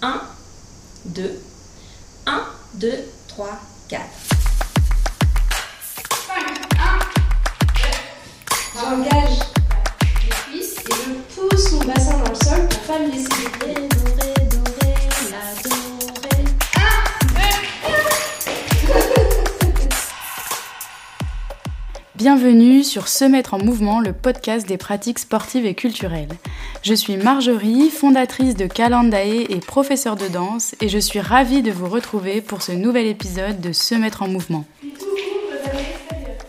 1, 2, 1, 2, 3, 4. 5, 1, 2. J'engage les cuisses et je pousse mon bassin dans le sol pour pas me laisser décoller. Bienvenue sur Se mettre en mouvement, le podcast des pratiques sportives et culturelles. Je suis Marjorie, fondatrice de Calendae et professeure de danse, et je suis ravie de vous retrouver pour ce nouvel épisode de Se mettre en mouvement.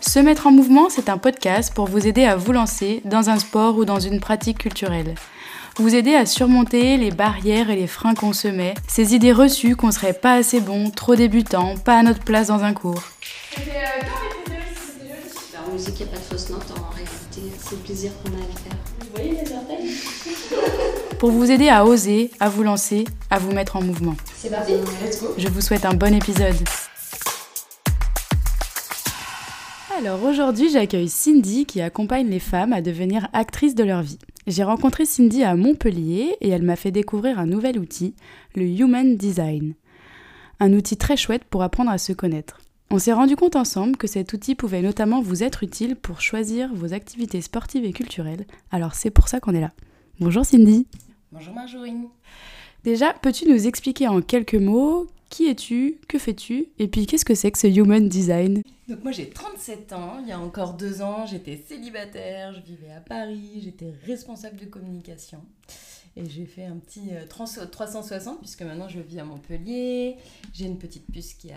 Se mettre en mouvement, c'est un podcast pour vous aider à vous lancer dans un sport ou dans une pratique culturelle. Vous aider à surmonter les barrières et les freins qu'on se met, ces idées reçues qu'on serait pas assez bon, trop débutant, pas à notre place dans un cours. Il n'y a pas de fausse note en réalité, c'est le plaisir qu'on a à le faire. Vous voyez mes orteils ? Pour vous aider à oser, à vous lancer, à vous mettre en mouvement. C'est parti, let's go. Je vous souhaite un bon épisode. Alors aujourd'hui, j'accueille Cindy qui accompagne les femmes à devenir actrices de leur vie. J'ai rencontré Cindy à Montpellier et elle m'a fait découvrir un nouvel outil, le Human Design. Un outil très chouette pour apprendre à se connaître. On s'est rendu compte ensemble que cet outil pouvait notamment vous être utile pour choisir vos activités sportives et culturelles, alors c'est pour ça qu'on est là. Bonjour Cindy. Bonjour Marjorie. Déjà, peux-tu nous expliquer en quelques mots qui es-tu, que fais-tu, et puis qu'est-ce que c'est que ce Human Design ? Donc moi j'ai 37 ans, il y a encore 2 ans j'étais célibataire, je vivais à Paris, j'étais responsable de communication. Et j'ai fait un petit 360 puisque maintenant je vis à Montpellier, j'ai une petite puce qui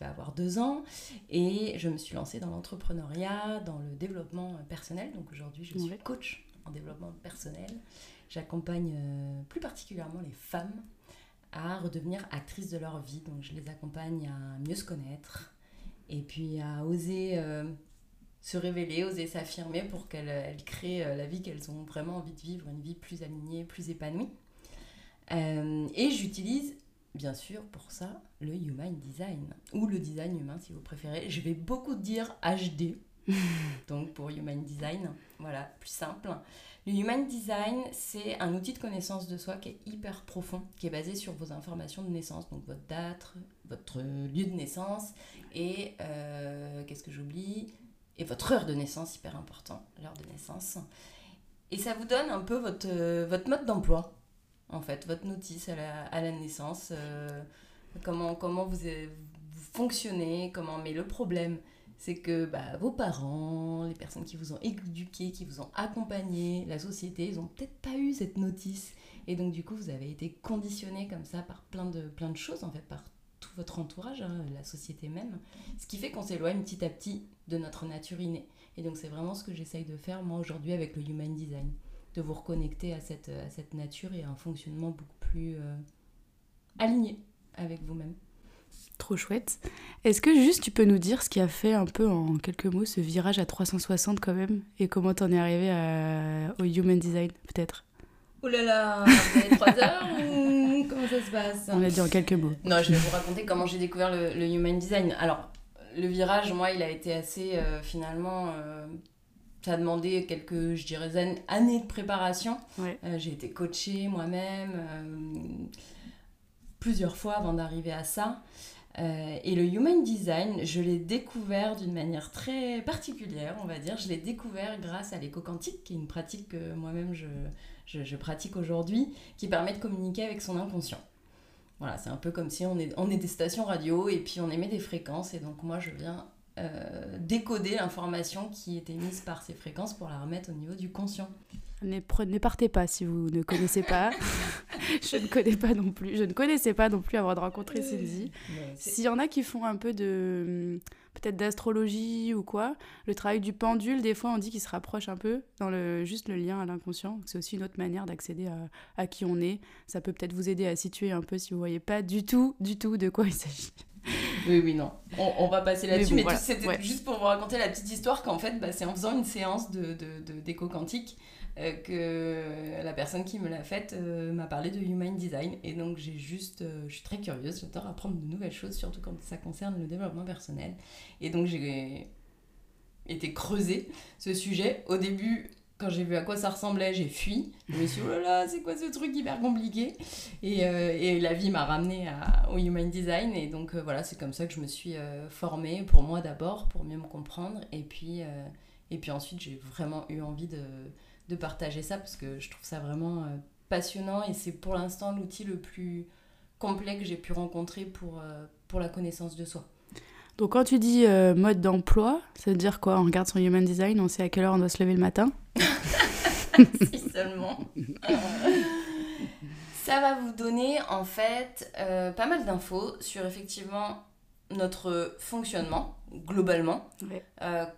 va avoir 2 ans et je me suis lancée dans l'entrepreneuriat, dans le développement personnel. Donc aujourd'hui je suis coach en développement personnel. J'accompagne plus particulièrement les femmes à redevenir actrices de leur vie. Donc je les accompagne à mieux se connaître et puis à oser se révéler, oser s'affirmer pour qu'elles créent la vie qu'elles ont vraiment envie de vivre, une vie plus alignée, plus épanouie. Et j'utilise, bien sûr, pour ça, le Human Design, ou le design humain, si vous préférez. Je vais beaucoup dire HD, donc pour Human Design, voilà, plus simple. Le Human Design, c'est un outil de connaissance de soi qui est hyper profond, qui est basé sur vos informations de naissance, donc votre date, votre lieu de naissance, et qu'est-ce que j'oublie ? Et votre heure de naissance, hyper important, l'heure de naissance. Et ça vous donne un peu votre mode d'emploi, en fait, votre notice à la naissance, comment vous fonctionnez, comment... Mais le problème, c'est que vos parents, les personnes qui vous ont éduqué, qui vous ont accompagné, la société, ils n'ont peut-être pas eu cette notice. Et donc, du coup, vous avez été conditionné comme ça par plein de choses, en fait, par tout votre entourage, la société même, ce qui fait qu'on s'éloigne petit à petit de notre nature innée. Et donc c'est vraiment ce que j'essaye de faire moi aujourd'hui avec le Human Design, de vous reconnecter à cette nature et à un fonctionnement beaucoup plus aligné avec vous-même. Trop chouette. Est-ce que juste tu peux nous dire ce qui a fait un peu en quelques mots ce virage à 360 quand même et comment t'en es arrivée au Human Design peut-être ? Oh là là, vous avez 3 heures ou comment ça se passe ? On l'a dit en quelques mots. Non, je vais vous raconter comment j'ai découvert le Human Design. Alors, le virage, moi, il a été assez, finalement, ça a demandé quelques, je dirais, années de préparation. Ouais. J'ai été coachée moi-même plusieurs fois avant d'arriver à ça. Et le Human Design, je l'ai découvert d'une manière très particulière, on va dire. Je l'ai découvert grâce à l'éco-quantique, qui est une pratique que moi-même je pratique aujourd'hui, qui permet de communiquer avec son inconscient. Voilà, c'est un peu comme si on est des stations radio et puis on émet des fréquences. Et donc moi, je viens décoder l'information qui était mise par ces fréquences pour la remettre au niveau du conscient. Ne partez pas si vous ne connaissez pas. Je ne connais pas non plus. Je ne connaissais pas non plus avant de rencontrer Cindy. S'il y en a qui font un peu de... peut-être d'astrologie ou quoi, le travail du pendule, des fois on dit qu'il se rapproche un peu dans juste le lien à l'inconscient. C'est aussi une autre manière d'accéder à qui on est. Ça peut peut-être vous aider à situer un peu si vous ne voyez pas du tout de quoi il s'agit. Oui, non. On va passer là-dessus, mais voilà, c'était juste pour vous raconter la petite histoire qu'en fait, c'est en faisant une séance d'éco-quantique que la personne qui me l'a faite m'a parlé de Human Design. Et donc, je suis très curieuse, j'adore apprendre de nouvelles choses, surtout quand ça concerne le développement personnel. Et donc, j'ai été creuser ce sujet. Au début, Quand j'ai vu à quoi ça ressemblait, j'ai fui. Je me suis dit, oh là là, c'est quoi ce truc hyper compliqué ? Et la vie m'a ramenée au Human Design. Et donc, voilà, c'est comme ça que je me suis formée, pour moi d'abord, pour mieux me comprendre. Et puis ensuite, j'ai vraiment eu envie de partager ça, parce que je trouve ça vraiment passionnant. Et c'est pour l'instant l'outil le plus complet que j'ai pu rencontrer pour la connaissance de soi. Donc, quand tu dis mode d'emploi, ça veut dire quoi ? On regarde son Human Design, on sait à quelle heure on doit se lever le matin. Si seulement. Ça va vous donner, en fait, pas mal d'infos sur, effectivement, notre fonctionnement, globalement. Ouais.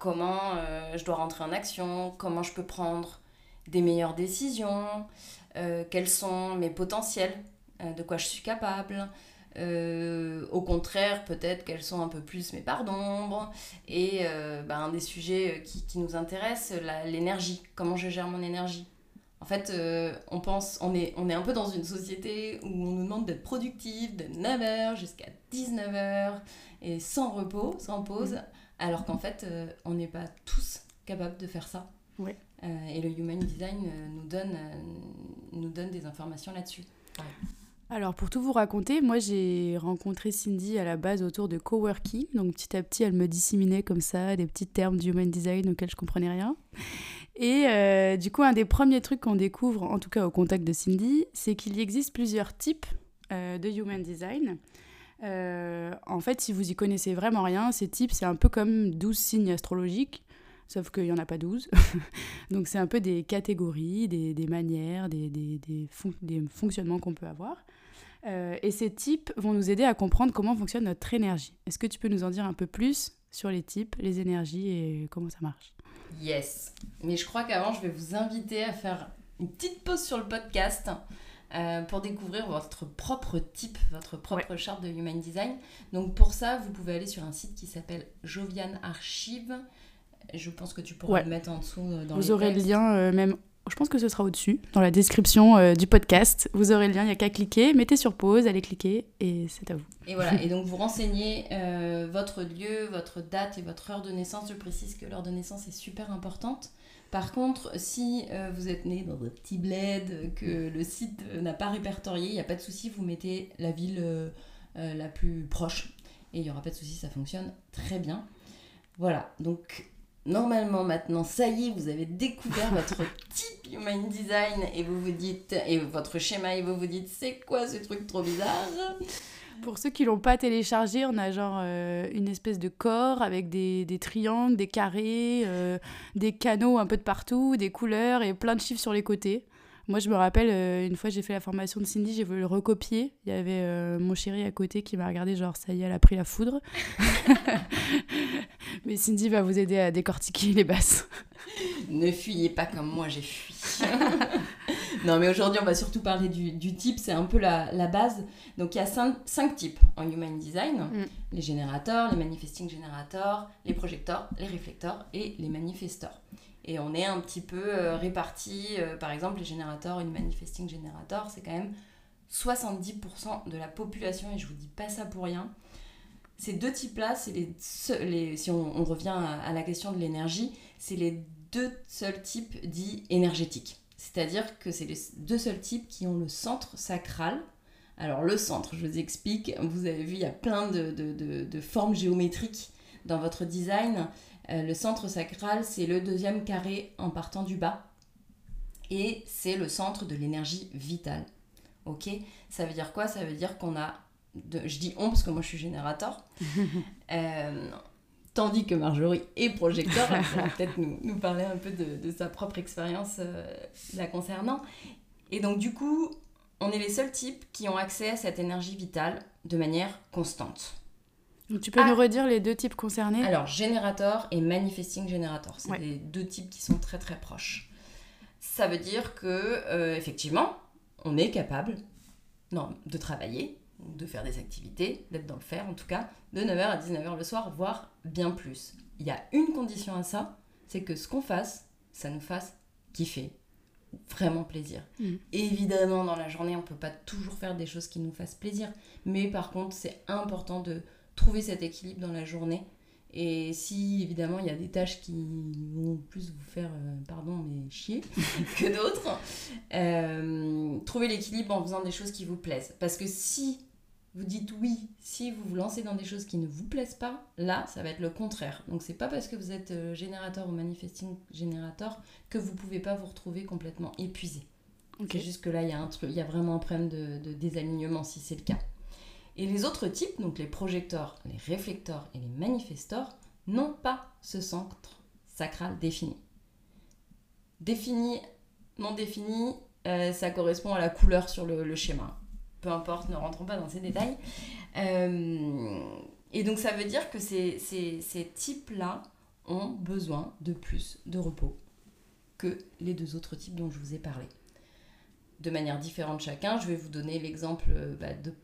Comment je dois rentrer en action, comment je peux prendre des meilleures décisions, quels sont mes potentiels, de quoi je suis capable... au contraire, peut-être qu'elles sont un peu plus mes parts d'ombre, et un des sujets qui nous intéresse, l'énergie, comment je gère mon énergie. En fait, on pense, on est un peu dans une société où on nous demande d'être productif de 9h jusqu'à 19h, et sans repos, sans pause, alors qu'en fait, on n'est pas tous capables de faire ça. Ouais. Et le Human Design nous donne des informations là-dessus. Ouais. Alors, pour tout vous raconter, moi, j'ai rencontré Cindy à la base autour de coworking. Donc, petit à petit, elle me disséminait comme ça des petits termes du Human Design auxquels je ne comprenais rien. Et du coup, un des premiers trucs qu'on découvre, en tout cas au contact de Cindy, c'est qu'il existe plusieurs types de Human Design. En fait, si vous y connaissez vraiment rien, ces types, c'est un peu comme 12 signes astrologiques. Sauf qu'il n'y en a pas 12. Donc, c'est un peu des catégories, des manières, des fonctionnements qu'on peut avoir. Et ces types vont nous aider à comprendre comment fonctionne notre énergie. Est-ce que tu peux nous en dire un peu plus sur les types, les énergies et comment ça marche ? Yes. Mais je crois qu'avant, je vais vous inviter à faire une petite pause sur le podcast pour découvrir votre propre type, votre propre charte de Human Design. Donc, pour ça, vous pouvez aller sur un site qui s'appelle Jovian Archive. Je pense que tu pourras le mettre en dessous dans les textes. Vous aurez le lien, même, je pense que ce sera au-dessus, dans la description du podcast. Vous aurez le lien, il n'y a qu'à cliquer, mettez sur pause, allez cliquer et c'est à vous. Et voilà, et donc vous renseignez votre lieu, votre date et votre heure de naissance. Je précise que l'heure de naissance est super importante. Par contre, si vous êtes né dans un petit bled, que le site n'a pas répertorié, il n'y a pas de souci, vous mettez la ville la plus proche et il n'y aura pas de souci, ça fonctionne très bien. Voilà, donc... Normalement, maintenant, ça y est, vous avez découvert votre type Human Design et vous vous dites, et votre schéma, et vous vous dites, c'est quoi ce truc trop bizarre ? Pour ceux qui l'ont pas téléchargé, on a genre une espèce de corps avec des triangles, des carrés, des canaux un peu de partout, des couleurs et plein de chiffres sur les côtés. Moi, je me rappelle, une fois, j'ai fait la formation de Cindy, j'ai voulu le recopier. Il y avait mon chéri à côté qui m'a regardé genre, ça y est, elle a pris la foudre. Mais Cindy va vous aider à décortiquer les basses. Ne fuyez pas comme moi, j'ai fui. Non, mais aujourd'hui, on va surtout parler du type. C'est un peu la base. Donc, il y a 5 types en Human Design. Les générateurs, les manifesting générateurs, les projecteurs, les réflecteurs et les manifesteurs. Et on est un petit peu répartis. Par exemple, les générateurs, une manifesting générateur, c'est quand même 70% de la population. Et je vous dis pas ça pour rien. Ces deux types-là, c'est si on revient à la question de l'énergie, c'est les deux seuls types dits énergétiques. C'est-à-dire que c'est les deux seuls types qui ont le centre sacral. Alors le centre, je vous explique, vous avez vu, il y a plein de formes géométriques dans votre design. Le centre sacral, c'est le deuxième carré en partant du bas. Et c'est le centre de l'énergie vitale. Ok ? Ça veut dire quoi ? Ça veut dire qu'on a... je dis on parce que moi je suis générateur tandis que Marjorie est projecteur. Elle pourrait peut-être nous parler un peu de sa propre expérience la concernant. Et donc du coup, on est les seuls types qui ont accès à cette énergie vitale de manière constante. Donc tu peux nous redire les deux types concernés ? Alors générateur et manifesting générateur, c'est les deux types qui sont très très proches. Ça veut dire que effectivement on est capable de travailler, de faire des activités, d'être dans le faire en tout cas, de 9h à 19h le soir, voire bien plus. Il y a une condition à ça, c'est que ce qu'on fasse, ça nous fasse kiffer, vraiment plaisir. Évidemment, dans la journée, on ne peut pas toujours faire des choses qui nous fassent plaisir, mais par contre, c'est important de trouver cet équilibre dans la journée Et si, évidemment, il y a des tâches qui vont plus vous faire, chier que d'autres, trouvez l'équilibre en faisant des choses qui vous plaisent. Parce que si vous dites oui, si vous vous lancez dans des choses qui ne vous plaisent pas, là, ça va être le contraire. Donc, c'est pas parce que vous êtes générateur ou manifesting générateur que vous pouvez pas vous retrouver complètement épuisé. Okay. C'est juste que là, il y a vraiment un problème de désalignement, si c'est le cas. Et les autres types, donc les projecteurs, les réflecteurs et les manifesteurs, n'ont pas ce centre sacral défini. Défini, non défini, ça correspond à la couleur sur le schéma. Peu importe, ne rentrons pas dans ces détails. Et donc ça veut dire que ces types-là ont besoin de plus de repos que les deux autres types dont je vous ai parlé. De manière différente chacun. Je vais vous donner l'exemple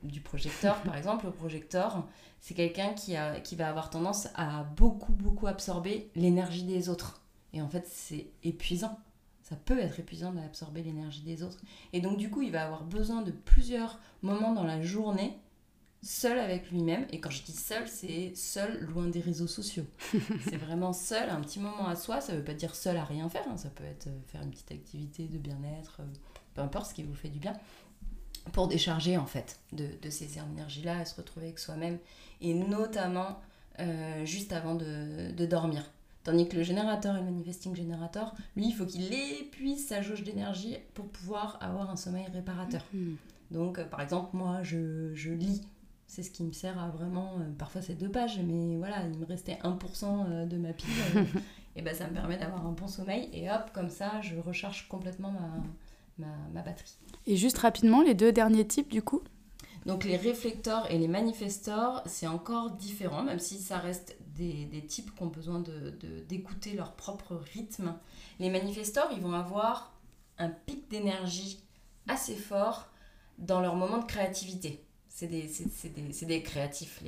du projecteur. Par exemple, le projecteur, c'est quelqu'un qui va avoir tendance à beaucoup absorber l'énergie des autres. Et en fait, c'est épuisant. Ça peut être épuisant d'absorber l'énergie des autres. Et donc, du coup, il va avoir besoin de plusieurs moments dans la journée, seul avec lui-même. Et quand je dis seul, c'est seul loin des réseaux sociaux. C'est vraiment seul, un petit moment à soi. Ça ne veut pas dire seul à rien faire. Hein. Ça peut être faire une petite activité de bien-être... peu importe ce qui vous fait du bien, pour décharger en fait de ces énergies-là et se retrouver avec soi-même, et notamment juste avant de dormir. Tandis que le générateur et le manifesting générateur, lui, il faut qu'il épuise sa jauge d'énergie pour pouvoir avoir un sommeil réparateur. Mm-hmm. Donc, par exemple, moi, je lis. C'est ce qui me sert à vraiment... parfois, c'est 2 pages, mais voilà, il me restait 1% de ma pile. Et ben, ça me permet d'avoir un bon sommeil. Et hop, comme ça, je recharge complètement ma batterie. Et juste rapidement, les 2 derniers types du coup ? Donc les réflecteurs et les manifesteurs, c'est encore différent, même si ça reste des types qui ont besoin d'écouter leur propre rythme. Les manifesteurs, ils vont avoir un pic d'énergie assez fort dans leur moment de créativité. C'est des créatifs,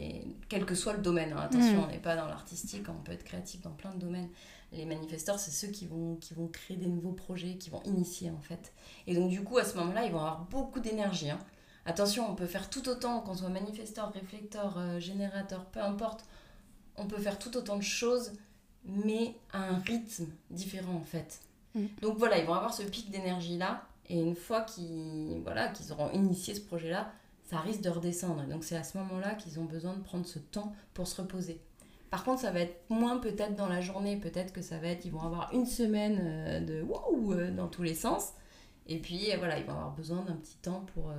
quel que soit le domaine. Hein. Attention, on n'est pas dans l'artistique, on peut être créatif dans plein de domaines. Les manifesteurs, c'est ceux qui vont créer des nouveaux projets, qui vont initier en fait. Et donc du coup, à ce moment-là, ils vont avoir beaucoup d'énergie. Hein. Attention, on peut faire tout autant, qu'on soit manifesteur, réflecteur, générateur, peu importe. On peut faire tout autant de choses, mais à un rythme différent en fait. Donc voilà, ils vont avoir ce pic d'énergie-là. Et une fois qu'ils auront initié ce projet-là, ça risque de redescendre. Et donc, c'est à ce moment-là qu'ils ont besoin de prendre ce temps pour se reposer. Par contre, ça va être moins peut-être dans la journée. Peut-être que ça va être... Ils vont avoir une semaine de waouh dans tous les sens. Et puis, voilà, ils vont avoir besoin d'un petit temps pour...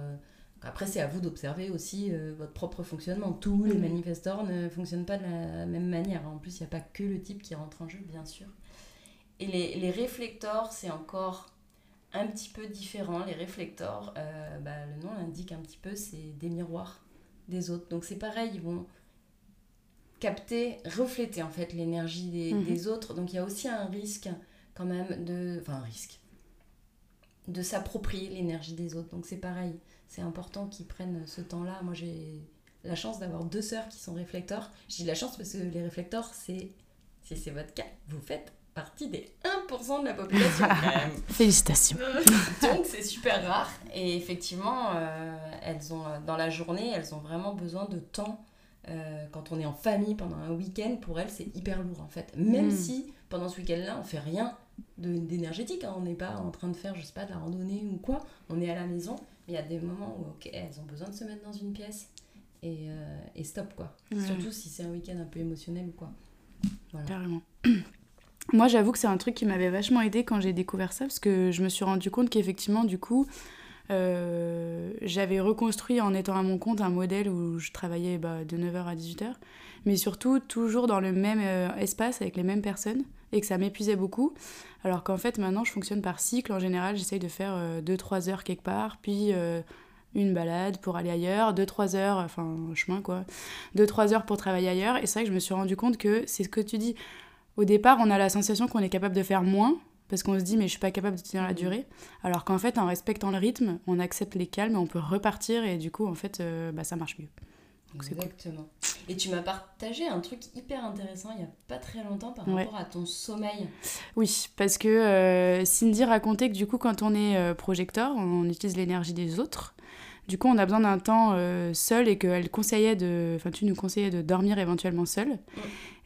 Après, c'est à vous d'observer aussi votre propre fonctionnement. Tous les manifesteurs ne fonctionnent pas de la même manière. En plus, il n'y a pas que le type qui rentre en jeu, bien sûr. Et les réflecteurs, c'est encore... un petit peu différent. Les réflecteurs, le nom l'indique un petit peu, c'est des miroirs des autres. Donc c'est pareil, ils vont capter, refléter en fait l'énergie des autres. Donc il y a aussi un risque quand même de s'approprier l'énergie des autres. Donc c'est pareil, c'est important qu'ils prennent ce temps-là. Moi j'ai la chance d'avoir 2 sœurs qui sont réflecteurs. Je dis la chance parce que les réflecteurs, si c'est votre cas, vous faites partie des 1% de la population quand même. Félicitations. Donc c'est super rare et effectivement elles ont dans la journée vraiment besoin de temps quand on est en famille pendant un week-end, pour elles c'est hyper lourd en fait, même si pendant ce week-end là on fait rien d'énergétique, hein. On n'est pas en train de faire de la randonnée ou quoi, on est à la maison, mais il y a des moments où elles ont besoin de se mettre dans une pièce et stop quoi, surtout si c'est un week-end un peu émotionnel ou quoi, voilà. Carrément. Moi, j'avoue que c'est un truc qui m'avait vachement aidée quand j'ai découvert ça, parce que je me suis rendu compte qu'effectivement, du coup, j'avais reconstruit en étant à mon compte un modèle où je travaillais de 9h à 18h, mais surtout toujours dans le même espace avec les mêmes personnes, et que ça m'épuisait beaucoup. Alors qu'en fait, maintenant, je fonctionne par cycle. En général, j'essaye de faire 2-3 heures quelque part, puis... une balade pour aller ailleurs, 2-3 heures, enfin, chemin quoi, 2-3 heures pour travailler ailleurs. Et c'est vrai que je me suis rendu compte que c'est ce que tu dis. Au départ, on a la sensation qu'on est capable de faire moins, parce qu'on se dit « mais je suis pas capable de tenir la durée », alors qu'en fait, en respectant le rythme, on accepte les calmes, on peut repartir, et du coup, en fait, ça marche mieux. Donc, exactement. C'est cool. Et tu m'as partagé un truc hyper intéressant il y a pas très longtemps par rapport à ton sommeil. Oui, parce que Cindy racontait que du coup, quand on est projecteur, on utilise l'énergie des autres. Du coup, on a besoin d'un temps seul, et qu'elle conseillait tu nous conseillais de dormir éventuellement seul.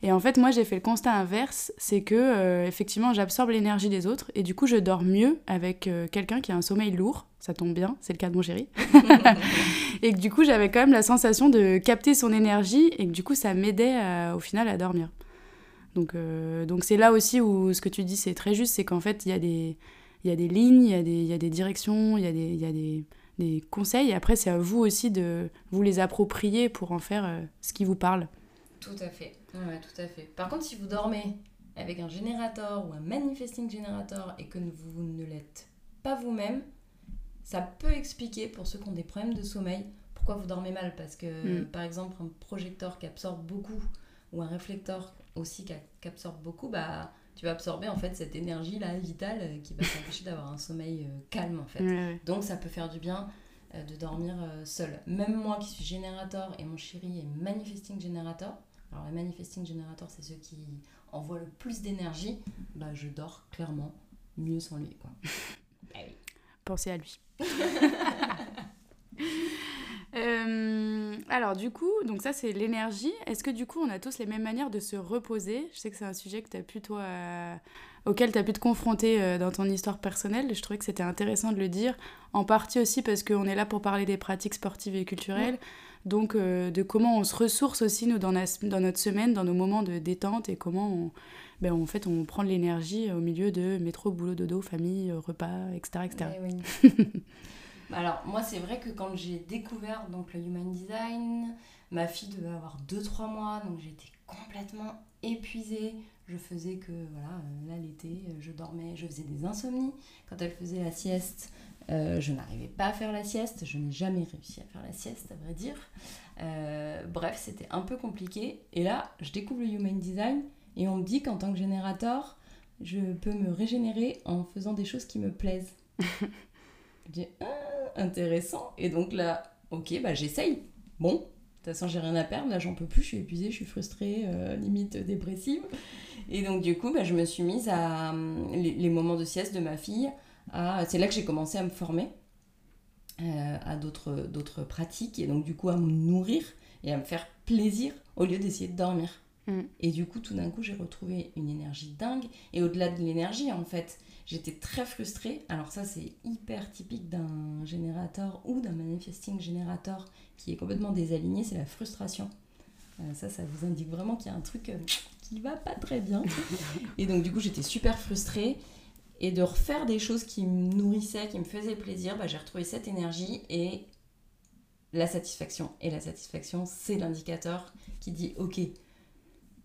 Et en fait, moi, j'ai fait le constat inverse, c'est que, effectivement, j'absorbe l'énergie des autres et du coup, je dors mieux avec quelqu'un qui a un sommeil lourd. Ça tombe bien, c'est le cas de mon chéri. Et que du coup, j'avais quand même la sensation de capter son énergie et que du coup, ça m'aidait à, au final à dormir. Donc c'est là aussi où ce que tu dis, c'est très juste, c'est qu'en fait, il y a des lignes, il y a des directions, il y a des conseils. Et après, c'est à vous aussi de vous les approprier pour en faire ce qui vous parle. Tout à fait. Ouais, tout à fait. Par contre, si vous dormez avec un générateur ou un manifesting générateur et que vous ne l'êtes pas vous-même, ça peut expliquer pour ceux qui ont des problèmes de sommeil pourquoi vous dormez mal. Parce que, par exemple, un projecteur qui absorbe beaucoup ou un réflecteur aussi qui absorbe beaucoup, bah, tu vas absorber en fait cette énergie là vitale qui va t'empêcher d'avoir un sommeil calme en fait. Donc ça peut faire du bien de dormir seul. Même moi qui suis générateur et mon chéri est manifesting générateur. Alors les manifesting generators, c'est ceux qui envoient le plus d'énergie. Bah, je dors clairement mieux sans lui, quoi. Allez. Pensez à lui. Alors du coup, donc ça c'est l'énergie. Est-ce que du coup on a tous les mêmes manières de se reposer? Je sais que c'est un sujet que t'as pu, toi, auquel tu as pu te confronter dans ton histoire personnelle. Je trouvais que c'était intéressant de le dire, en partie aussi parce qu'on est là pour parler des pratiques sportives et culturelles. Ouais. Donc, de comment on se ressource aussi, nous, dans notre semaine, dans nos moments de détente, et comment, en fait, on prend de l'énergie au milieu de métro, boulot, dodo, famille, repas, etc. etc. Oui. Alors, moi, c'est vrai que quand j'ai découvert donc, le Human Design, ma fille devait avoir 2-3 mois, donc j'étais complètement épuisée. Je faisais que, voilà, là, l'été, je dormais, je faisais des insomnies. Quand elle faisait la sieste... je n'arrivais pas à faire la sieste, je n'ai jamais réussi à faire la sieste, à vrai dire. Bref, c'était un peu compliqué. Et là, je découvre le Human Design et on me dit qu'en tant que générateur, je peux me régénérer en faisant des choses qui me plaisent. Je dis, intéressant. Et donc là, ok, bah j'essaye. Bon, de toute façon, j'ai rien à perdre. Là, j'en peux plus, je suis épuisée, je suis frustrée, limite dépressive. Et donc du coup, bah, je me suis mise à les moments de sieste de ma fille. Ah, c'est là que j'ai commencé à me former à d'autres pratiques et donc du coup à me nourrir et à me faire plaisir au lieu d'essayer de dormir. Et du coup, tout d'un coup, j'ai retrouvé une énergie dingue. Et au-delà de l'énergie, en fait, j'étais très frustrée. Alors ça, c'est hyper typique d'un générateur ou d'un manifesting générateur qui est complètement désaligné, c'est la frustration. Ça vous indique vraiment qu'il y a un truc qui va pas très bien. Et donc du coup, j'étais super frustrée. Et de refaire des choses qui me nourrissaient, qui me faisaient plaisir, bah, j'ai retrouvé cette énergie et la satisfaction. Et la satisfaction, c'est l'indicateur qui dit « Ok,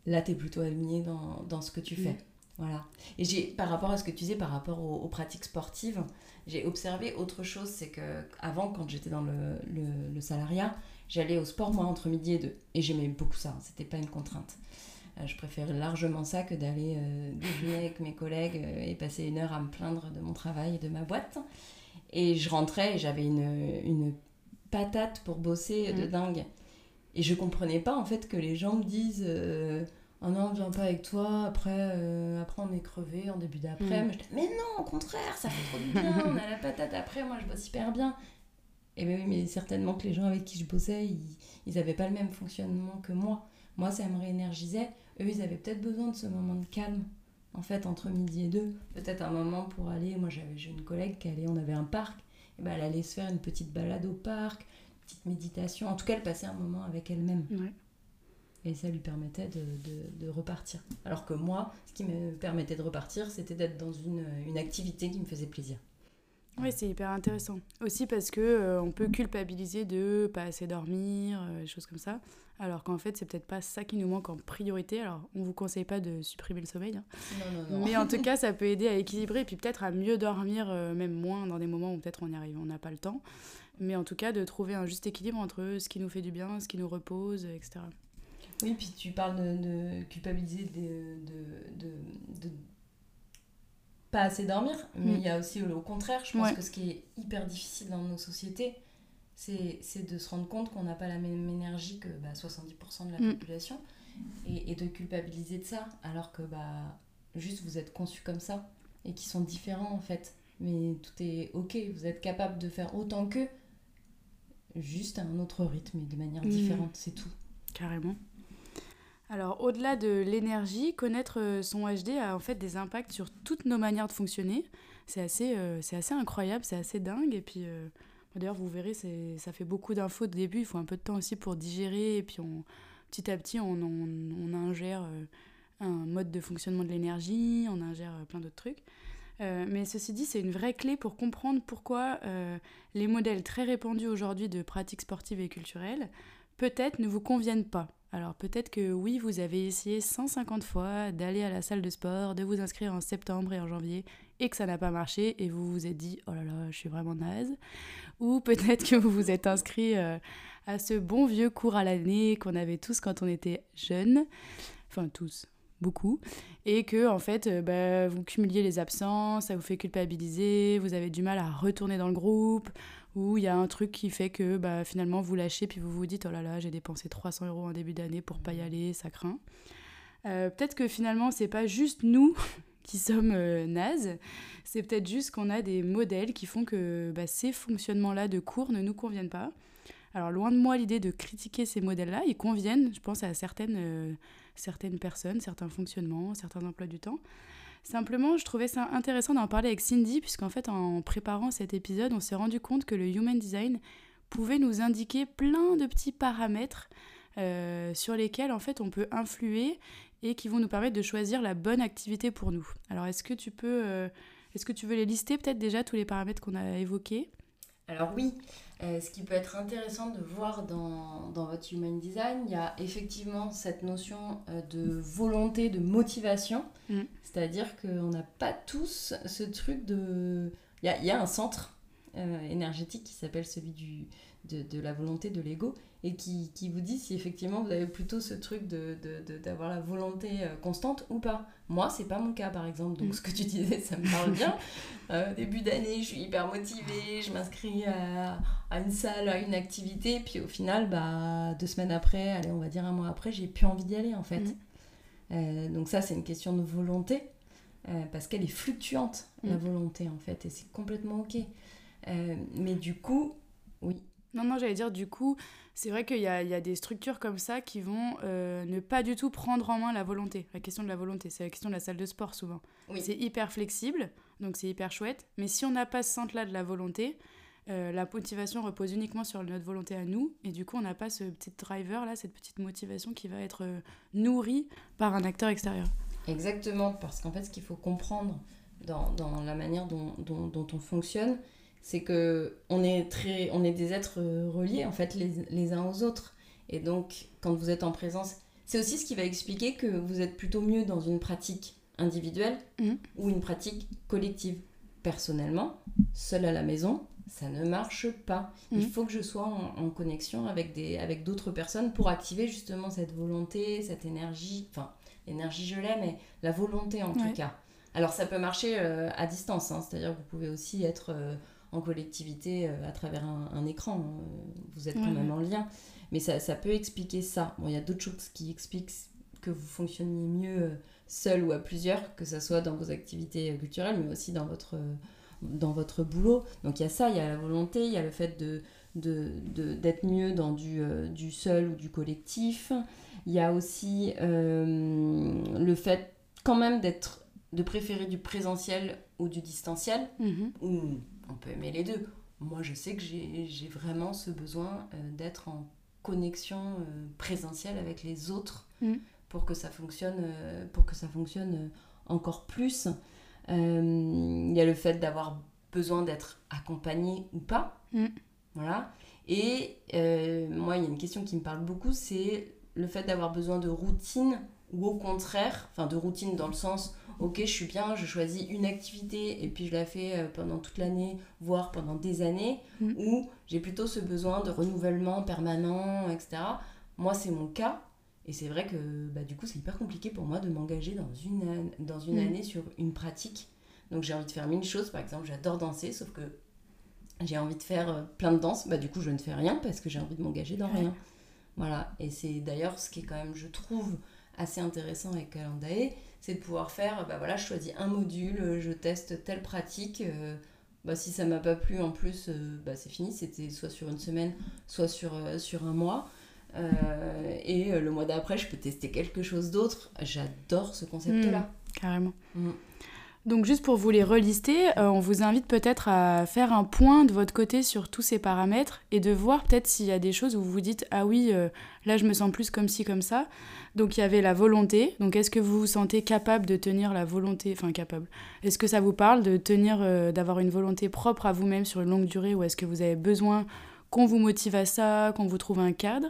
là, t'es plutôt aligné dans ce que tu fais. » Voilà. Et par rapport à ce que tu disais, par rapport aux pratiques sportives, j'ai observé autre chose. C'est qu'avant, quand j'étais dans le salariat, j'allais au sport, moi, entre midi et deux. Et j'aimais beaucoup ça. Hein, c'était pas une contrainte. Je préfère largement ça que d'aller déjeuner avec mes collègues et passer une heure à me plaindre de mon travail et de ma boîte. Et je rentrais et j'avais une patate pour bosser de dingue. Et je comprenais pas en fait que les gens me disent « Oh non, viens pas avec toi, après on est crevé en début d'après. » Mais non, au contraire, ça fait trop du bien, on a la patate après, moi je bosse hyper bien. Et bien oui, mais certainement que les gens avec qui je bossais, ils n'avaient pas le même fonctionnement que moi. Moi, ça me réénergisait. Eux, ils avaient peut-être besoin de ce moment de calme, en fait, entre midi et deux. Peut-être un moment pour aller... Moi, j'ai une collègue qui allait... On avait un parc. Et ben, elle allait se faire une petite balade au parc, une petite méditation. En tout cas, elle passait un moment avec elle-même. Ouais. Et ça lui permettait de repartir. Alors que moi, ce qui me permettait de repartir, c'était d'être dans une activité qui me faisait plaisir. Oui, c'est hyper intéressant. Aussi parce qu'on peut culpabiliser de pas assez dormir, des choses comme ça. Alors qu'en fait, c'est peut-être pas ça qui nous manque en priorité. Alors, on vous conseille pas de supprimer le sommeil. Hein. Non. Mais en tout cas, ça peut aider à équilibrer et puis peut-être à mieux dormir, même moins dans des moments où peut-être on n'y arrive, on n'a pas le temps. Mais en tout cas, de trouver un juste équilibre entre ce qui nous fait du bien, ce qui nous repose, etc. Oui, puis tu parles de culpabiliser de pas assez dormir, mais il y a aussi au contraire, je pense que ce qui est hyper difficile dans nos sociétés, c'est de se rendre compte qu'on n'a pas la même énergie que 70% de la population et de culpabiliser de ça, alors que juste vous êtes conçus comme ça et qu'ils sont différents en fait, mais tout est ok, vous êtes capable de faire autant qu'eux, juste à un autre rythme et de manière différente, c'est tout. Carrément. Alors, au-delà de l'énergie, connaître son HD a en fait des impacts sur toutes nos manières de fonctionner. C'est assez incroyable, c'est assez dingue. Et puis, d'ailleurs, vous verrez, ça fait beaucoup d'infos au début. Il faut un peu de temps aussi pour digérer. Et puis, petit à petit, on ingère un mode de fonctionnement de l'énergie, on ingère plein d'autres trucs. Mais ceci dit, c'est une vraie clé pour comprendre pourquoi les modèles très répandus aujourd'hui de pratiques sportives et culturelles peut-être ne vous conviennent pas. Alors peut-être que oui, vous avez essayé 150 fois d'aller à la salle de sport, de vous inscrire en septembre et en janvier, et que ça n'a pas marché, et vous vous êtes dit « Oh là là, je suis vraiment naze ». Ou peut-être que vous vous êtes inscrit à ce bon vieux cours à l'année qu'on avait tous quand on était jeunes. Enfin tous, beaucoup. Et que en fait, vous cumuliez les absences, ça vous fait culpabiliser, vous avez du mal à retourner dans le groupe... où il y a un truc qui fait que finalement vous lâchez puis vous vous dites « Oh là là, j'ai dépensé 300 € en début d'année pour pas y aller, ça craint. » Peut-être que finalement, c'est pas juste nous qui sommes nazes, c'est peut-être juste qu'on a des modèles qui font que ces fonctionnements-là de cours ne nous conviennent pas. Alors loin de moi l'idée de critiquer ces modèles-là, ils conviennent, je pense, à certaines personnes, certains fonctionnements, certains emplois du temps. Simplement, je trouvais ça intéressant d'en parler avec Cindy, puisqu'en fait, en préparant cet épisode, on s'est rendu compte que le Human Design pouvait nous indiquer plein de petits paramètres sur lesquels, en fait, on peut influer et qui vont nous permettre de choisir la bonne activité pour nous. Alors, est-ce que tu veux les lister peut-être déjà, tous les paramètres qu'on a évoqués ? Alors oui, ce qui peut être intéressant de voir dans votre Human Design, il y a effectivement cette notion de volonté, de motivation, c'est-à-dire qu'on n'a pas tous ce truc de... Il y a un centre énergétique qui s'appelle celui de la volonté, de l'ego, et qui vous dit si effectivement vous avez plutôt ce truc d'avoir la volonté constante ou pas. Moi, c'est pas mon cas, par exemple, donc ce que tu disais, ça me parle bien. Début d'année, je suis hyper motivée, je m'inscris à une salle, à une activité, puis au final, 2 semaines après, allez, on va dire 1 mois après, j'ai plus envie d'y aller, en fait. Donc ça, c'est une question de volonté, parce qu'elle est fluctuante, la volonté, en fait, et c'est complètement OK. Mais du coup, oui. Non, j'allais dire, du coup, c'est vrai qu'il y a des structures comme ça qui vont ne pas du tout prendre en main la volonté. La question de la volonté, c'est la question de la salle de sport, souvent. Oui. C'est hyper flexible, donc c'est hyper chouette. Mais si on n'a pas ce centre-là de la volonté, la motivation repose uniquement sur notre volonté à nous. Et du coup, on n'a pas ce petit driver-là, cette petite motivation qui va être nourrie par un acteur extérieur. Exactement, parce qu'en fait, ce qu'il faut comprendre dans la manière dont on fonctionne, c'est qu'on est des êtres reliés, en fait, les uns aux autres. Et donc, quand vous êtes en présence, c'est aussi ce qui va expliquer que vous êtes plutôt mieux dans une pratique individuelle ou une pratique collective. Personnellement, seul à la maison, ça ne marche pas. Il faut que je sois en connexion avec d'autres personnes pour activer justement cette volonté, cette énergie. Enfin, l'énergie, je l'ai, mais la volonté, en tout cas. Alors, ça peut marcher à distance, hein, c'est-à-dire que vous pouvez aussi être... en collectivité à travers un écran, vous êtes quand même en lien, mais ça peut expliquer ça. Bon, il y a d'autres choses qui expliquent que vous fonctionniez mieux seul ou à plusieurs, que ça soit dans vos activités culturelles, mais aussi dans votre boulot. Donc il y a ça, il y a la volonté, il y a le fait d'être mieux dans du seul ou du collectif. Il y a aussi le fait quand même de préférer du présentiel ou du distanciel, ou on peut aimer les deux. Moi, je sais que j'ai vraiment ce besoin d'être en connexion présentielle avec les autres pour que ça fonctionne encore plus. Il y a le fait d'avoir besoin d'être accompagné ou pas. Voilà. Et moi, il y a une question qui me parle beaucoup, c'est le fait d'avoir besoin de routine ou au contraire, enfin de routine dans le sens... Ok, je suis bien, je choisis une activité et puis je la fais pendant toute l'année, voire pendant des années, où j'ai plutôt ce besoin de renouvellement permanent, etc. Moi, c'est mon cas et c'est vrai que du coup, c'est hyper compliqué pour moi de m'engager dans une année sur une pratique. Donc, j'ai envie de faire 1000 choses. Par exemple, j'adore danser, sauf que j'ai envie de faire plein de danses. Du coup, je ne fais rien parce que j'ai envie de m'engager dans rien. Voilà. Et c'est d'ailleurs ce qui est quand même, je trouve, assez intéressant avec Calendae, c'est de pouvoir faire, je choisis un module, je teste telle pratique, si ça m'a pas plu en plus, c'est fini, c'était soit sur une semaine, soit sur 1 mois, Et le mois d'après, je peux tester quelque chose d'autre. J'adore ce concept-là. Carrément. Donc juste pour vous les relister, on vous invite peut-être à faire un point de votre côté sur tous ces paramètres et de voir peut-être s'il y a des choses où vous vous dites « Ah oui, là je me sens plus comme ci, comme ça ». Donc il y avait la volonté. Donc est-ce que vous vous sentez capable de tenir la volonté, enfin capable, est-ce que ça vous parle de tenir, d'avoir une volonté propre à vous-même sur une longue durée, ou est-ce que vous avez besoin qu'on vous motive à ça, qu'on vous trouve un cadre ?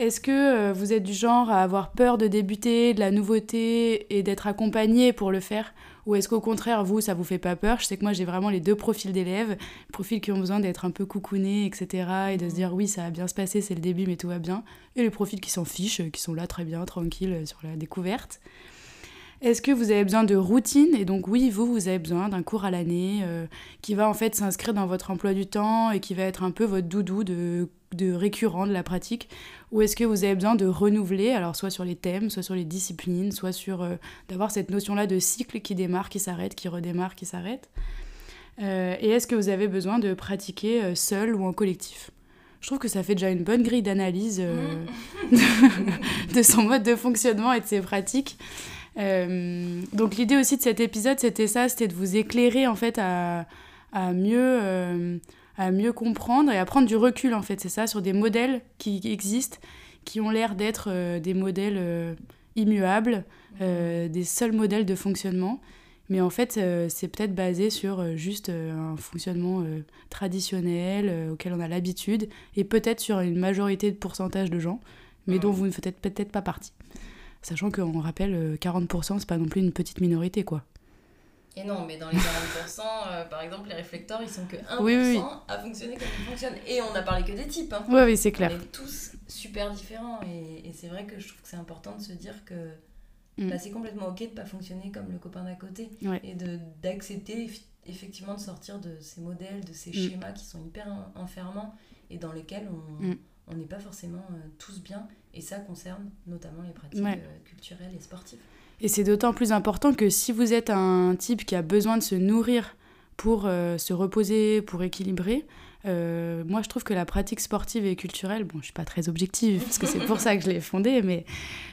Est-ce que vous êtes du genre à avoir peur de débuter, de la nouveauté et d'être accompagné pour le faire ? Ou est-ce qu'au contraire, vous, ça vous fait pas peur ? Je sais que moi, j'ai vraiment les deux profils d'élèves. Profils qui ont besoin d'être un peu coucounés, etc. Et de se dire, oui, ça va bien se passer, c'est le début, mais tout va bien. Et les profils qui s'en fichent, qui sont là très bien, tranquilles, sur la découverte. Est-ce que vous avez besoin de routine ? Et donc oui, vous avez besoin d'un cours à l'année qui va en fait s'inscrire dans votre emploi du temps et qui va être un peu votre doudou de récurrent de la pratique, ou est-ce que vous avez besoin de renouveler, alors soit sur les thèmes, soit sur les disciplines, soit sur d'avoir cette notion-là de cycle qui démarre, qui s'arrête, qui redémarre, qui s'arrête. Et est-ce que vous avez besoin de pratiquer seul ou en collectif ? Je trouve que ça fait déjà une bonne grille d'analyse de son mode de fonctionnement et de ses pratiques. Donc l'idée aussi de cet épisode, c'était ça, c'était de vous éclairer en fait à mieux comprendre et à prendre du recul, en fait, c'est ça, sur des modèles qui existent, qui ont l'air d'être des modèles immuables, des seuls modèles de fonctionnement. Mais en fait, c'est peut-être basé sur juste un fonctionnement traditionnel auquel on a l'habitude, et peut-être sur une majorité de pourcentage de gens, mais dont vous ne faites peut-être pas partie. Sachant qu'on rappelle, 40%, c'est pas non plus une petite minorité, quoi. Et non, mais dans les 40%, par exemple, les réflecteurs, ils sont que 1% à fonctionner comme ils fonctionnent. Et on n'a parlé que des types. Hein. Oui, c'est clair. On est tous super différents. Et c'est vrai que je trouve que c'est important de se dire que bah, c'est complètement OK de ne pas fonctionner comme le copain d'à côté. Ouais. Et d'accepter effectivement de sortir de ces modèles, de ces schémas qui sont hyper enfermants et dans lesquels on n'est pas forcément tous bien. Et ça concerne notamment les pratiques culturelles et sportives. Et c'est d'autant plus important que si vous êtes un type qui a besoin de se nourrir pour se reposer, pour équilibrer, moi je trouve que la pratique sportive et culturelle, bon je suis pas très objective parce que c'est pour ça que je l'ai fondée, mais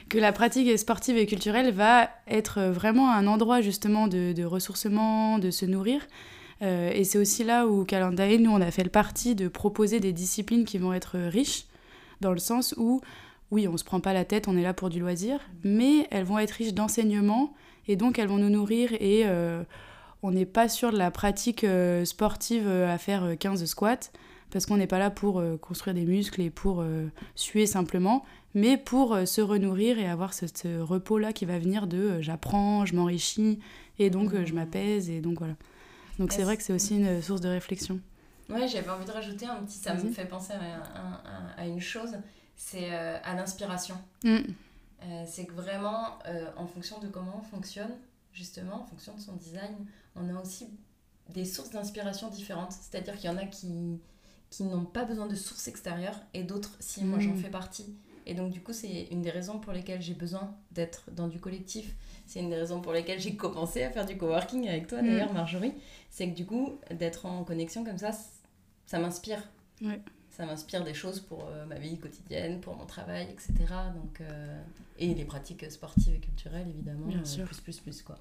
que la pratique sportive et culturelle va être vraiment un endroit justement de ressourcement, de se nourrir. Et c'est aussi là où Calendae, nous on a fait le parti de proposer des disciplines qui vont être riches, dans le sens où oui, on ne se prend pas la tête, on est là pour du loisir, mais elles vont être riches d'enseignement et donc elles vont nous nourrir. Et on n'est pas sûr de la pratique sportive à faire 15 squats parce qu'on n'est pas là pour construire des muscles et pour suer simplement, mais pour se renourrir et avoir ce repos-là qui va venir de « j'apprends, je m'enrichis et donc je m'apaise ». Et donc voilà. Donc c'est vrai que c'est aussi une source de réflexion. Oui, j'avais envie de rajouter un petit... Ça me fait penser à une chose... c'est à l'inspiration. C'est que vraiment, en fonction de comment on fonctionne, justement, en fonction de son design, on a aussi des sources d'inspiration différentes. C'est-à-dire qu'il y en a qui n'ont pas besoin de sources extérieures et d'autres, si moi j'en fais partie. Et donc du coup, c'est une des raisons pour lesquelles j'ai besoin d'être dans du collectif. C'est une des raisons pour lesquelles j'ai commencé à faire du coworking avec toi, d'ailleurs, Marjorie. C'est que du coup, d'être en connexion comme ça, ça m'inspire. Ouais. Ça m'inspire des choses pour ma vie quotidienne, pour mon travail, etc. Donc, et les pratiques sportives et culturelles, évidemment. Bien sûr. Plus, quoi.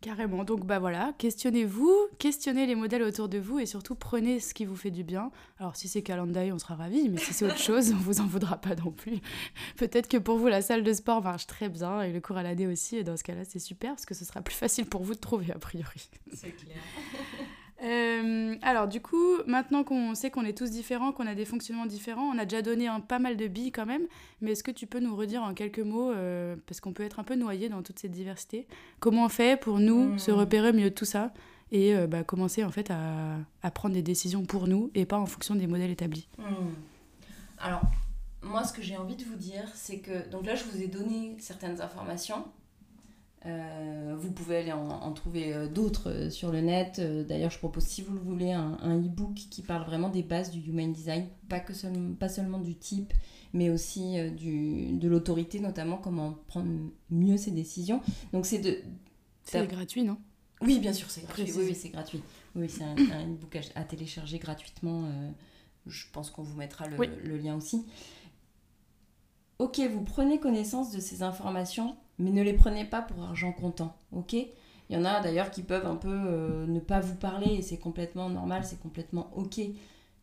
Carrément. Donc, bah voilà, questionnez-vous, questionnez les modèles autour de vous et surtout, prenez ce qui vous fait du bien. Alors, si c'est Calendae, on sera ravis, mais si c'est autre chose, on vous en voudra pas non plus. Peut-être que pour vous, la salle de sport marche très bien et le cours à l'année aussi. Et dans ce cas-là, c'est super parce que ce sera plus facile pour vous de trouver, a priori. C'est clair. Alors du coup, maintenant qu'on sait qu'on est tous différents, qu'on a des fonctionnements différents, on a déjà donné pas mal de billes quand même, mais est-ce que tu peux nous redire en quelques mots, parce qu'on peut être un peu noyé dans toute cette diversité, comment on fait pour nous se repérer au milieu de tout ça et commencer en fait à prendre des décisions pour nous et pas en fonction des modèles établis. Alors moi ce que j'ai envie de vous dire, c'est que donc là je vous ai donné certaines informations. Vous pouvez aller en trouver d'autres sur le net. D'ailleurs, je propose, si vous le voulez, un e-book qui parle vraiment des bases du Human Design, pas seulement du type, mais aussi de l'autorité, notamment comment prendre mieux ses décisions. Donc, c'est gratuit, non ? Oui, bien sûr, c'est gratuit. Oui, c'est gratuit. Oui, c'est un e-book à télécharger gratuitement. Je pense qu'on vous mettra le lien aussi. Ok, vous prenez connaissance de ces informations, mais ne les prenez pas pour argent comptant, ok ? Il y en a d'ailleurs qui peuvent un peu ne pas vous parler, et c'est complètement normal, c'est complètement ok.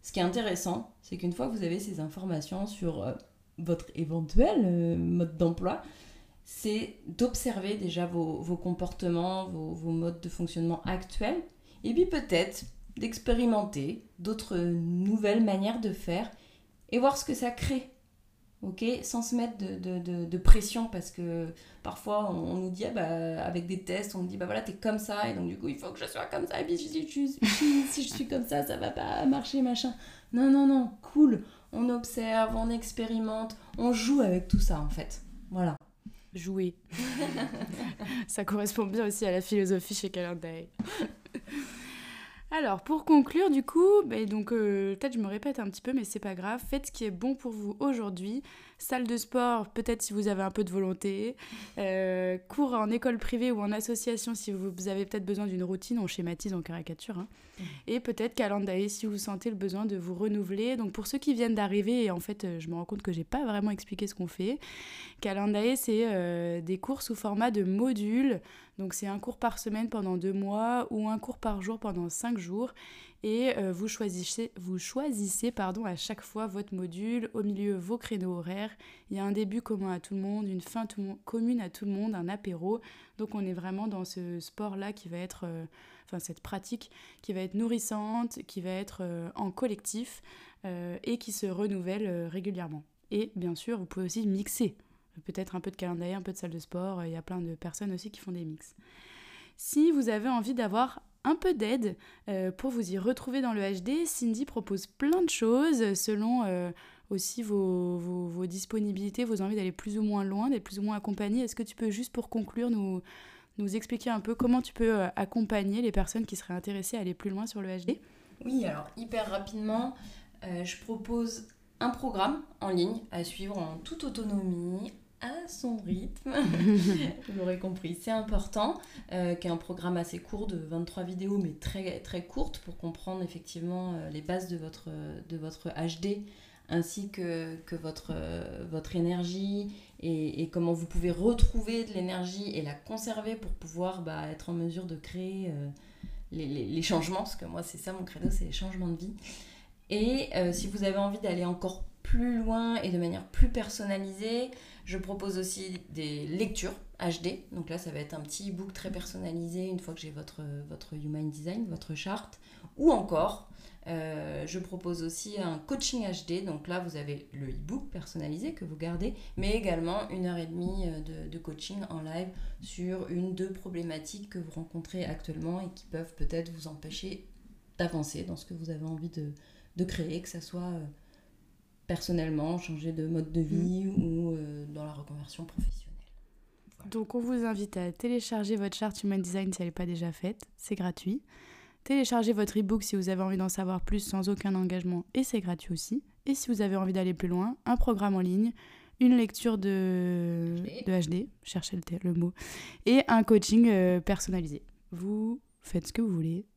Ce qui est intéressant, c'est qu'une fois que vous avez ces informations sur votre éventuel mode d'emploi, c'est d'observer déjà vos comportements, vos modes de fonctionnement actuels, et puis peut-être d'expérimenter d'autres nouvelles manières de faire et voir ce que ça crée, ok, sans se mettre de pression, parce que parfois on nous dit, ah bah, avec des tests, on nous dit, bah voilà, t'es comme ça, et donc du coup, il faut que je sois comme ça, et puis si je suis comme ça, ça va pas marcher, machin. Non, non, non, cool, on observe, on expérimente, on joue avec tout ça, en fait, voilà. Jouer. Ça correspond bien aussi à la philosophie chez Calendae. Alors, pour conclure, du coup, peut-être je me répète un petit peu, mais c'est pas grave. Faites ce qui est bon pour vous aujourd'hui. Salle de sport, peut-être si vous avez un peu de volonté. Cours en école privée ou en association si vous avez peut-être besoin d'une routine. On schématise, on caricature. Hein. Et peut-être Calendae si vous sentez le besoin de vous renouveler. Donc, pour ceux qui viennent d'arriver, et en fait, je me rends compte que j'ai pas vraiment expliqué ce qu'on fait. Calendae, c'est des cours sous format de modules. Donc, c'est un cours par semaine pendant 2 mois ou un cours par jour pendant 5 jours. Et vous choisissez, à chaque fois votre module, au milieu vos créneaux horaires. Il y a un début commun à tout le monde, une fin commune à tout le monde, un apéro. Donc, on est vraiment dans ce sport-là qui va être... cette pratique qui va être nourrissante, qui va être en collectif et qui se renouvelle régulièrement. Et bien sûr, vous pouvez aussi mixer. Peut-être un peu de Calendae, un peu de salle de sport. Il y a plein de personnes aussi qui font des mix. Si vous avez envie d'avoir un peu d'aide pour vous y retrouver dans le HD, Cindy propose plein de choses selon aussi vos disponibilités, vos envies d'aller plus ou moins loin, d'être plus ou moins accompagnée. Est-ce que tu peux, juste pour conclure, nous expliquer un peu comment tu peux accompagner les personnes qui seraient intéressées à aller plus loin sur le HD ? Oui, alors hyper rapidement, je propose un programme en ligne à suivre en toute autonomie, à son rythme, vous l'aurez compris, c'est important, qui est un programme assez court de 23 vidéos, mais très, très courte, pour comprendre effectivement les bases de votre HD, ainsi que votre énergie et comment vous pouvez retrouver de l'énergie et la conserver pour pouvoir être en mesure de créer les changements, parce que moi c'est ça mon credo, c'est les changements de vie. Et si vous avez envie d'aller encore plus loin et de manière plus personnalisée, je propose aussi des lectures HD. Donc là ça va être un petit e-book très personnalisé une fois que j'ai votre Human Design, votre charte, ou encore... je propose aussi un coaching HD, donc là vous avez le e-book personnalisé que vous gardez, mais également 1h30 de coaching en live sur 1-2 problématiques que vous rencontrez actuellement et qui peuvent peut-être vous empêcher d'avancer dans ce que vous avez envie de créer, que ça soit personnellement, changer de mode de vie ou dans la reconversion professionnelle. Voilà. Donc on vous invite à télécharger votre charte Human Design si elle n'est pas déjà faite, c'est gratuit. Téléchargez votre e-book si vous avez envie d'en savoir plus sans aucun engagement, et c'est gratuit aussi. Et si vous avez envie d'aller plus loin, un programme en ligne, une lecture de HD, cherchez le mot, et un coaching personnalisé. Vous faites ce que vous voulez.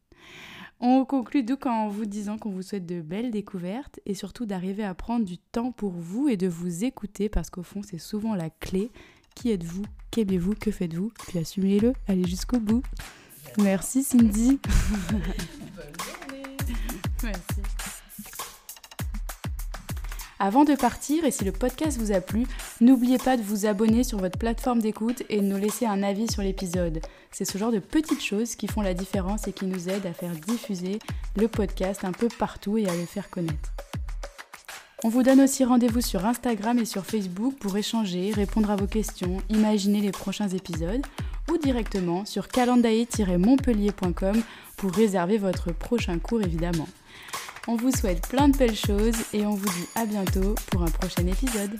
On conclut donc en vous disant qu'on vous souhaite de belles découvertes et surtout d'arriver à prendre du temps pour vous et de vous écouter, parce qu'au fond c'est souvent la clé. Qui êtes-vous ? Qu'aimez-vous ? Que faites-vous ? Puis assumez-le, allez jusqu'au bout. Merci Cindy. Bonne journée. Merci. Avant de partir, et si le podcast vous a plu, n'oubliez pas de vous abonner sur votre plateforme d'écoute et de nous laisser un avis sur l'épisode. C'est ce genre de petites choses qui font la différence et qui nous aident à faire diffuser le podcast un peu partout et à le faire connaître. On vous donne aussi rendez-vous sur Instagram et sur Facebook pour échanger, répondre à vos questions, imaginer les prochains épisodes, ou directement sur calendae-montpellier.com pour réserver votre prochain cours évidemment. On vous souhaite plein de belles choses et on vous dit à bientôt pour un prochain épisode.